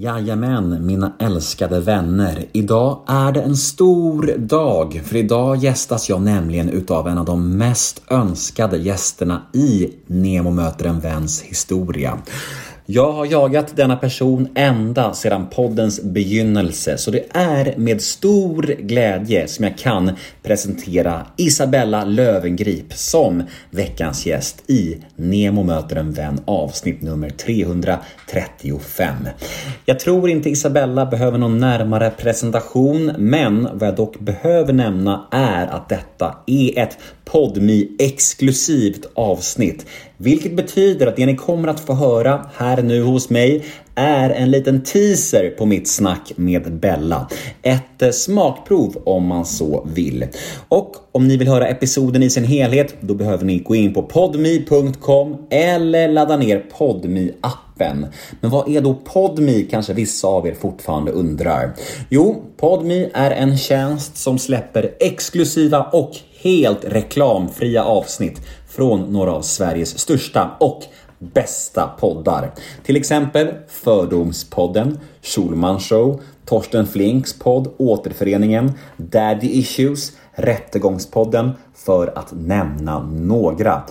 Jajamän, mina älskade vänner. Idag är det en stor dag, för idag gästas jag nämligen utav en av de mest önskade gästerna i Nemo möter en väns historia. Jag har jagat denna person ända sedan poddens begynnelse, så det är med stor glädje som jag kan presentera Isabella Löwengrip som veckans gäst i Nemo möter en vän avsnitt nummer 335. Jag tror inte Isabella behöver någon närmare presentation, men vad jag dock behöver nämna är att detta är ett Podme-exklusivt avsnitt, vilket betyder att det ni kommer att få höra här nu hos mig är en liten teaser på mitt snack med Bella. Ett smakprov om man så vill. Och om ni vill höra episoden i sin helhet, då behöver ni gå in på podme.com eller ladda ner Podme-appen. Men vad är då Podme, kanske vissa av er fortfarande undrar. Jo, Podme är en tjänst som släpper exklusiva och helt reklamfria avsnitt från några av Sveriges största och bästa poddar. Till exempel Fördomspodden, Shulman Show, Torsten Flinks podd, Återföreningen, Daddy Issues, Rättegångspodden, för att nämna några.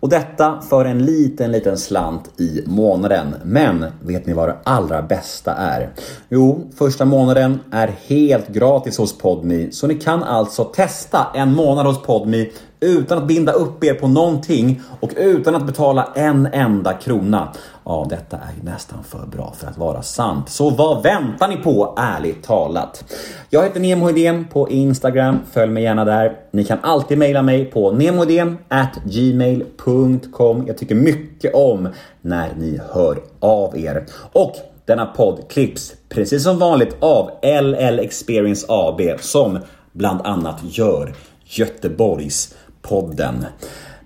Och detta för en liten slant i månaden. Men vet ni vad det allra bästa är? Jo, första månaden är helt gratis hos Podme. Så ni kan alltså testa en månad hos Podme utan att binda upp er på någonting och utan att betala en enda krona. Ja, detta är ju nästan för bra för att vara sant. Så vad väntar ni på, ärligt talat? Jag heter Nemohedén på Instagram. Följ mig gärna där. Ni kan alltid mejla mig på nemohedén@gmail.com. Jag tycker mycket om när ni hör av er. Och denna podd klipps precis som vanligt av LL Experience AB, som bland annat gör Göteborgs Podden.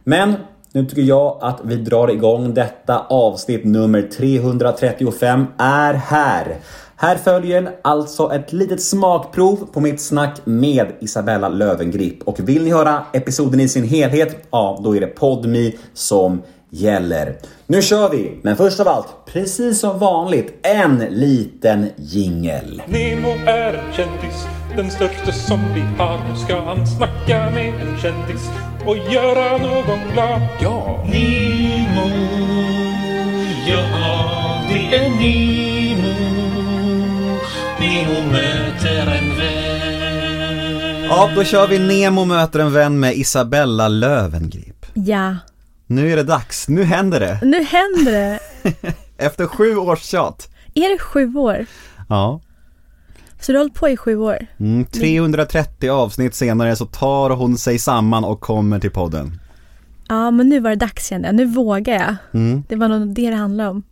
Men nu tycker jag att vi drar igång detta avsnitt nummer 335 är här. Här följer alltså ett litet smakprov på mitt snack med Isabella Löwengrip. Och vill ni höra episoden i sin helhet, ja, då är det Podme som gäller. Nu kör vi, men först av allt, precis som vanligt, en liten jingel. Nemo är en kändis, den största som vi har. Nu ska han snacka med en kändis och göra någon glad. Ja, Nemo, ja, det är Nemo. Nemo möter en vän. Ja, då kör vi Nemo möter en vän med Isabella Löwengrip. Ja. Nu är det dags, nu händer det. Nu händer det. Efter 7 års tjat. Är det 7 år? Ja. Så du har hållit på i 7 år? 330 avsnitt senare så tar hon sig samman och kommer till podden. Ja, men nu var det dags igen. Nu vågar jag. Det var nog det handlade om.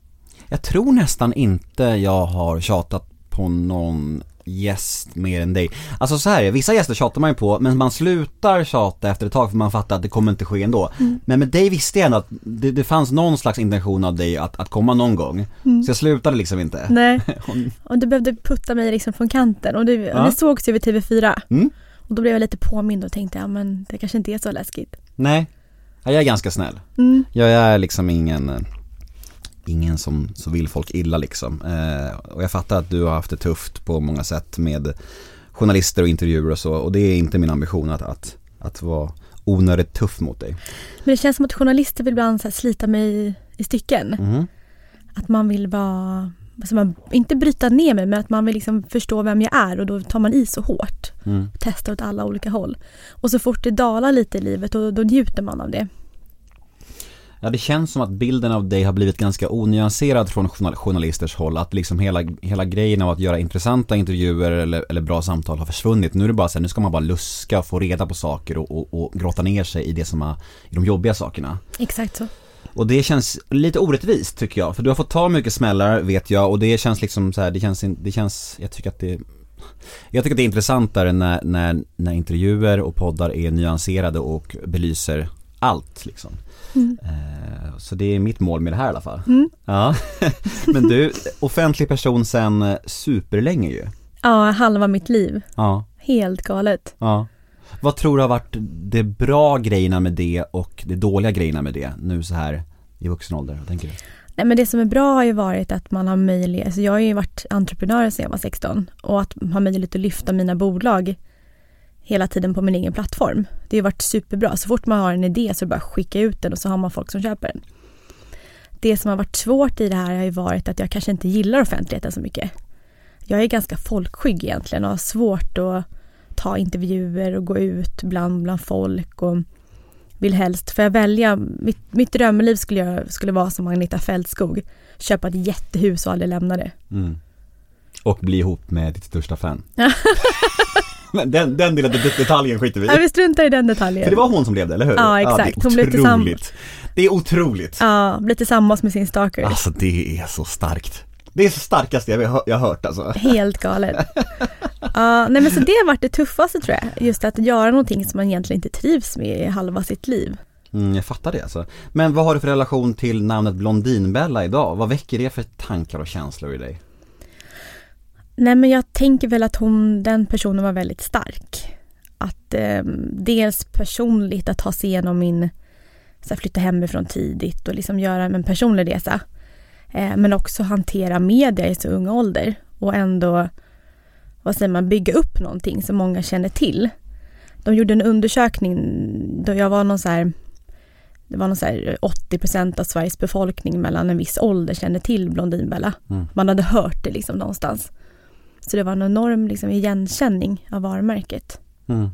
Jag tror nästan inte jag har tjatat på någon gäst mer än dig. Alltså så här, vissa gäster tjatar man ju på, men man slutar tjata efter ett tag för man fattar att det kommer inte ske ändå. Men med dig visste jag ändå att det fanns någon slags intention av dig att komma någon gång. Så jag slutade liksom inte. Nej. Och du behövde putta mig liksom från kanten. Och ja. Vi sågs ju vid TV4. Och då blev jag lite påmind och tänkte, ja, men det kanske inte är så läskigt. Nej, jag är ganska snäll. Jag är liksom ingen som vill folk illa liksom. Och jag fattar att du har haft det tufft på många sätt med journalister och intervjuer och så, och det är inte min ambition att vara onödigt tuff mot dig. Men det känns som att journalister vill ibland så här slita mig i stycken. Att man vill vara, alltså man, inte bryta ner mig, men att man vill liksom förstå vem jag är, och då tar man i så hårt. Testar åt alla olika håll. Och så fort det dalar lite i livet, och då njuter man av det. Ja, det känns som att bilden av dig har blivit ganska onyanserad från journalisters håll. Att liksom hela grejen av att göra intressanta intervjuer eller bra samtal har försvunnit. Nu är det bara så här, nu ska man bara luska och få reda på saker och grotta ner sig i det som är i de jobbiga sakerna. Exakt så. Och det känns lite orättvist tycker jag. För du har fått ta mycket smällar, vet jag. Och det känns liksom så här, det känns jag tycker att det är intressantare när intervjuer och poddar är nyanserade och belyser allt liksom. Så det är mitt mål med det här i alla fall. Ja. Men du, offentlig person sedan superlänge ju. Ja, halva mitt liv. Ja. Helt galet. Ja. Vad tror du har varit de bra grejerna med det och de dåliga grejerna med det nu så här i vuxen ålder? Vad tänker du? Nej, men det som är bra har ju varit att man har möjlighet, alltså jag har ju varit entreprenör sedan jag var 16 och att ha möjlighet att lyfta mina bolag hela tiden på min egen plattform. Det har ju varit superbra. Så fort man har en idé så bara skicka ut den och så har man folk som köper den. Det som har varit svårt i det här har ju varit att jag kanske inte gillar offentligheten så mycket. Jag är ganska folkskygg egentligen och har svårt att ta intervjuer och gå ut bland folk och vill helst, för jag välja mitt drömliv skulle vara som Agnetha Fältskog, köpa ett jättehus och aldrig lämna det. Mm. Och bli ihop med ditt största fan. Den lilla detaljen skiter vi i. Ja, vi struntar i den detaljen. För det var hon som levde, eller hur? Ja, exakt. Ja, det är otroligt. Det är otroligt. Ja, blir tillsammans med sin stalker. Alltså det är så starkt. Det är det starkaste jag har hört alltså. Helt galet. Nej, men så det har varit det tuffaste tror jag. Just att göra någonting som man egentligen inte trivs med i halva sitt liv. Jag fattar det alltså. Men vad har du för relation till namnet Blondinbella idag? Vad väcker det för tankar och känslor i dig? Nej, men jag tänker väl att den personen var väldigt stark. Att dels personligt att ta sig igenom så här, flytta hemifrån tidigt och liksom göra en personlig resa. Men också hantera media i så unga ålder och ändå bygga upp någonting som många känner till. De gjorde en undersökning då jag var någon så här 80% av Sveriges befolkning mellan en viss ålder kände till Blondinbella. Mm. Man hade hört det liksom någonstans. Så det var en enorm liksom igenkänning av varumärket. Mm.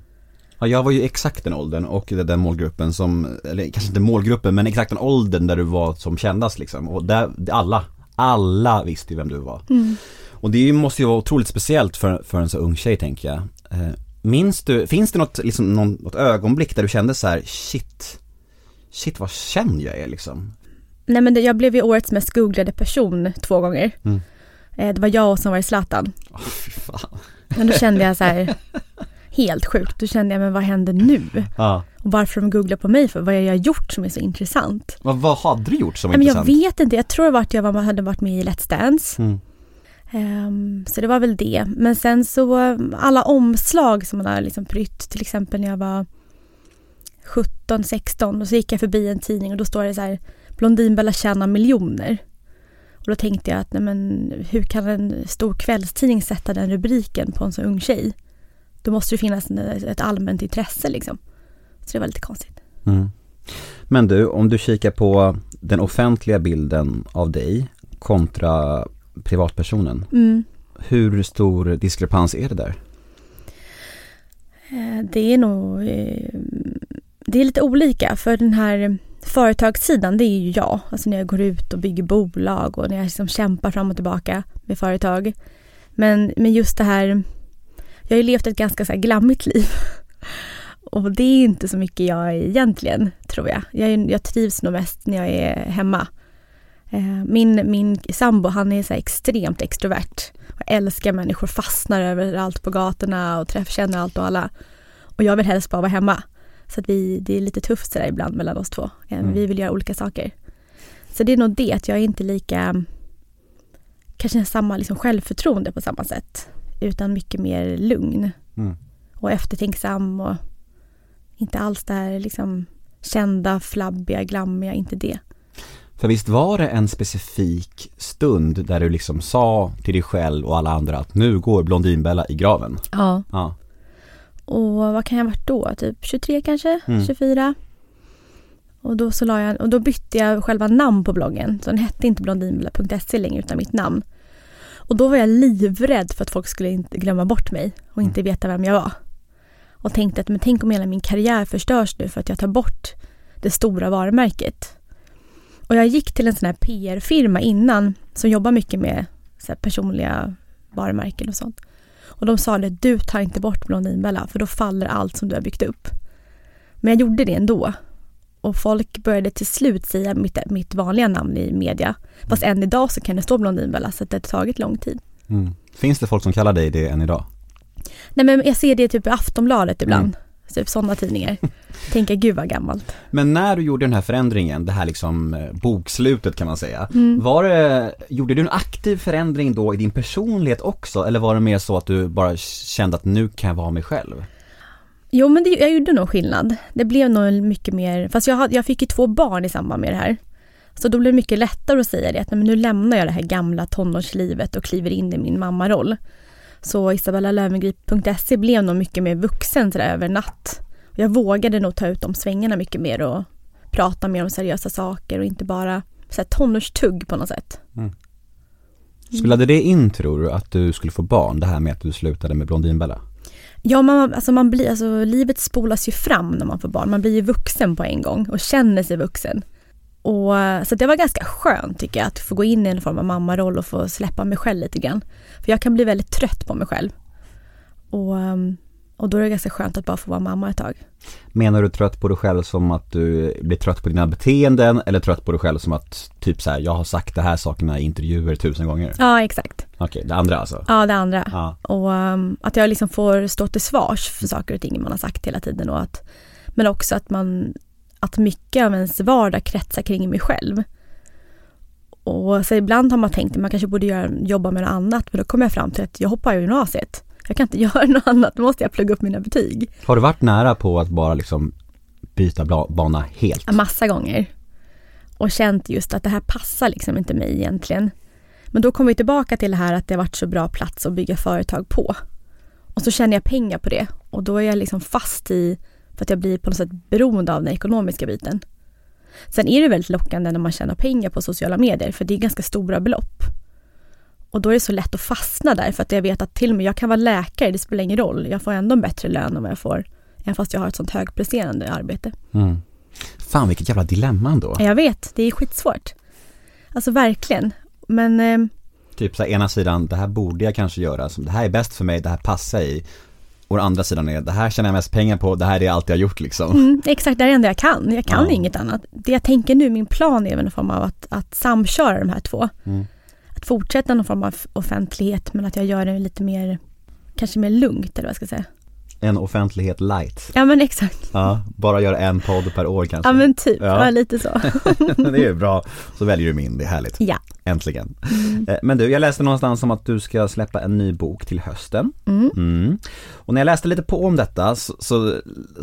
Ja, jag var ju exakt den åldern och den målgruppen som, eller kanske inte målgruppen, men exakt den åldern där du var som kändas liksom. Och där, alla visste vem du var. Mm. Och det måste ju vara otroligt speciellt för en så ung tjej, tänker jag. Minns du, finns det något ögonblick där du kände så här, shit vad känd jag är liksom? Nej, men jag blev ju årets mest googlade person 2 gånger. Mm. Det var jag som var i Zlatan. Åh, fy fan. Men då kände jag så här... Helt sjukt. Då kände jag, men vad händer nu? Ja. Och varför de googlar på mig för? Vad har jag gjort som är så intressant? Vad hade du gjort som intressant? Men jag vet inte. Jag tror att jag hade varit med i Let's Dance. Mm. Så det var väl det. Men sen så alla omslag som man har liksom prytt. Till exempel när jag var 17-16 och så gick jag förbi en tidning och då står det så här: Blondinbella tjänar miljoner. Och då tänkte jag att nej, men hur kan en stor kvällstidning sätta den rubriken på en så ung tjej? Då måste det finnas ett allmänt intresse liksom. Så det var lite konstigt. Mm. Men du, om du kikar på den offentliga bilden av dig kontra privatpersonen. Mm. Hur stor diskrepans är det där? Det är nog... Det är lite olika. För den här företagssidan, det är ju jag. Alltså när jag går ut och bygger bolag och när jag liksom kämpar fram och tillbaka med företag. Men just det här... Jag har ju levt ett ganska så här glammigt liv. Och det är inte så mycket jag egentligen, tror jag. Jag trivs nog mest när jag är hemma. Min sambo, han är så här extremt extrovert. Och älskar människor, fastnar överallt på gatorna och känner allt och alla. Och jag vill helst bara vara hemma. Så att det är lite tufft så där ibland mellan oss två. Vi vill göra olika saker. Så det är nog det, att jag är inte lika... Kanske samma liksom självförtroende på samma sätt. Utan mycket mer lugn. Mm. Och eftertänksam och inte alls det här liksom kända, flabbiga, glammiga, inte det. För visst var det en specifik stund där du liksom sa till dig själv och alla andra att nu går Blondinbella i graven? Ja. Ja. Och vad kan jag ha varit då? Typ 23 kanske? Mm. 24? Och då bytte jag själva namn på bloggen. Så den hette inte blondinbella.se längre utan mitt namn. Och då var jag livrädd för att folk skulle inte glömma bort mig och inte veta vem jag var. Och tänkte att men tänk om hela min karriär förstörs nu för att jag tar bort det stora varumärket. Och jag gick till en sån här PR-firma innan som jobbar mycket med så här personliga varumärken och sånt. Och de sa att du tar inte bort Blondinbella för då faller allt som du har byggt upp. Men jag gjorde det ändå. Och folk började till slut säga mitt vanliga namn i media. Fast än idag så kan det stå Blondinbella, så det har tagit lång tid. Mm. Finns det folk som kallar dig det än idag? Nej, men jag ser det typ i Aftonbladet ibland. Mm. Typ sådana tidningar. Tänker, gud vad gammalt. Men när du gjorde den här förändringen, det här liksom bokslutet kan man säga. Mm. Gjorde du en aktiv förändring då i din personlighet också? Eller var det mer så att du bara kände att nu kan jag vara mig själv? Jo, men jag gjorde nog skillnad. Det blev nog mycket mer... Fast jag fick ju 2 barn i samband med det här. Så då blir det mycket lättare att säga det, att nu lämnar jag det här gamla tonårslivet och kliver in i min mammaroll. Så isabellalöwengrip.se blev nog mycket mer vuxen över natt. Jag vågade nog ta ut de svängarna mycket mer och prata mer om seriösa saker och inte bara så tonårstugg på något sätt. Mm. Spelade det in, tror du, att du skulle få barn, det här med att du slutade med Blondinbella? Ja, man blir, livet spolas ju fram när man får barn. Man blir ju vuxen på en gång och känner sig vuxen. Och, så det var ganska skönt, tycker jag, att få gå in i en form av mammaroll och få släppa mig själv lite grann. För jag kan bli väldigt trött på mig själv. Och då är det ganska skönt att bara få vara mamma ett tag. Menar du trött på dig själv som att du blir trött på dina beteenden, eller trött på dig själv som att typ så här, jag har sagt det här sakerna i intervjuer 1000 gånger? Ja, exakt. Okej, det andra alltså? Ja, det andra. Ja. Och att jag liksom får stå till svars för saker och ting man har sagt hela tiden. Och att, men också att mycket av ens vardag kretsar kring mig själv. Och så ibland har man tänkt att man kanske borde jobba med något annat, men då kommer jag fram till att jag hoppar i gymnasiet. Jag kan inte göra något annat, då måste jag plugga upp mina betyg. Har du varit nära på att bara liksom byta bana helt? En massa gånger. Och känt just att det här passar liksom inte mig egentligen. Men då kommer vi tillbaka till det här att det har varit så bra plats att bygga företag på. Och så tjänar jag pengar på det. Och då är jag liksom fast i, för att jag blir på något sätt beroende av den ekonomiska biten. Sen är det väldigt lockande när man tjänar pengar på sociala medier, för det är ganska stora belopp. Och då är det så lätt att fastna där, för att jag vet att till och med jag kan vara läkare, det spelar ingen roll. Jag får ändå en bättre lön om jag får, även fast jag har ett sånt högpresterande arbete. Mm. Fan, vilket jävla dilemma då. Jag vet, det är skitsvårt. Alltså verkligen. Men typ så här, ena sidan, det här borde jag kanske göra, som det här är bäst för mig, det här passar i. Och andra sidan är, det här tjänar jag mest pengar på, det här är allt jag har gjort liksom. Mm, exakt, det är det enda jag kan. Jag kan inget annat. Det jag tänker nu, min plan är en form av att samköra de här två. Mm. Fortsätta någon form av offentlighet, men att jag gör det lite mer, kanske mer lugnt, eller vad jag ska säga. En offentlighet light. Ja, men exakt. Ja, bara göra en podd per år kanske. Ja, men typ, ja. Ja, lite så. Det är ju bra, så väljer du min, det är härligt. Ja. Äntligen. Mm. Men du, jag läste någonstans om att du ska släppa en ny bok till hösten. Mm. Mm. Och när jag läste lite på om detta så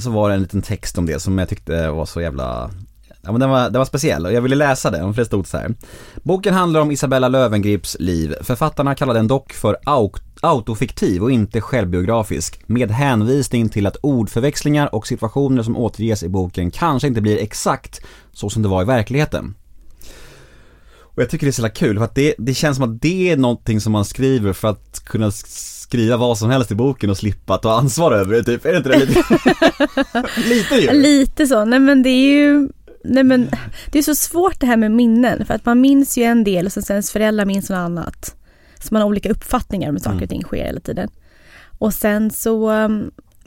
var det en liten text om det som jag tyckte var så jävla... Ja, men den var speciell och jag ville läsa den, för det stod så här. Boken handlar om Isabella Lövengrips liv. Författarna kallar den dock för autofiktiv och inte självbiografisk, med hänvisning till att ordförväxlingar och situationer som återges i boken kanske inte blir exakt så som det var i verkligheten. Och jag tycker det är så kul, för att det känns som att det är någonting som man skriver för att kunna skriva vad som helst i boken och slippa ta ansvar över det, typ. Är det inte det? Lite så, nej men det är ju... Nej, men det är så svårt det här med minnen, för att man minns ju en del och sen ens föräldrar minns något annat. Så man har olika uppfattningar om saker och ting sker hela tiden. Och sen så,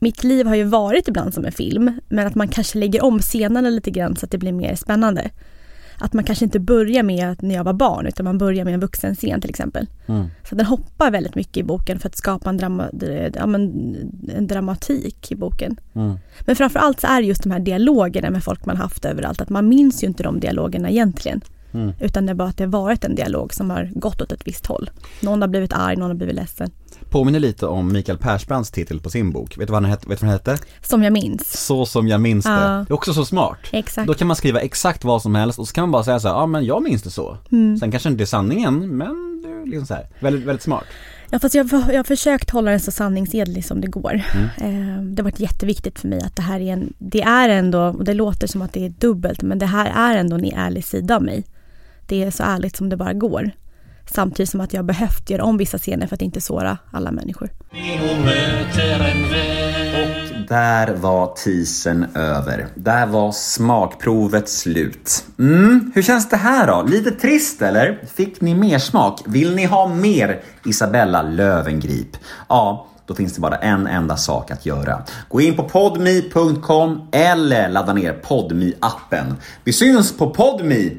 mitt liv har ju varit ibland som en film, men att man kanske lägger om scenerna lite grann så att det blir mer spännande. Att man kanske inte börjar med att när jag var barn, utan man börjar med en vuxen scen till exempel. Mm. Så den hoppar väldigt mycket i boken för att skapa en dramatik i boken. Mm. Men framförallt så är just de här dialogerna med folk man haft överallt, att man minns ju inte de dialogerna egentligen. Mm. Utan det är bara att det har varit en dialog som har gått åt ett visst håll. Någon har blivit arg, någon har blivit ledsen. Påminner lite om Mikael Persbrands titel på sin bok. Vet du vad han hette? Som jag minns. Så som jag minns det. Det är också så smart. Exakt. Då kan man skriva exakt vad som helst och så kan man bara säga så här, ja men jag minns det så. Mm. Sen kanske inte är sanningen, men det är liksom så här. Väldigt, väldigt smart. Ja, fast jag har försökt hålla den så sanningsedlig som det går. Mm. Det har varit jätteviktigt för mig att det här är ändå, och det låter som att det är dubbelt, men det här är ändå en ärlig sida av mig. Det är så ärligt som det bara går. Samtidigt som att jag behövt göra om vissa scener för att inte såra alla människor. Och där var tisen över. Där var smakprovet slut. Hur känns det här då? Lite trist eller? Fick ni mer smak? Vill ni ha mer Isabella Löwengrip? Ja, då finns det bara en enda sak att göra. Gå in på podme.com eller ladda ner Podme-appen. Vi syns på Podme!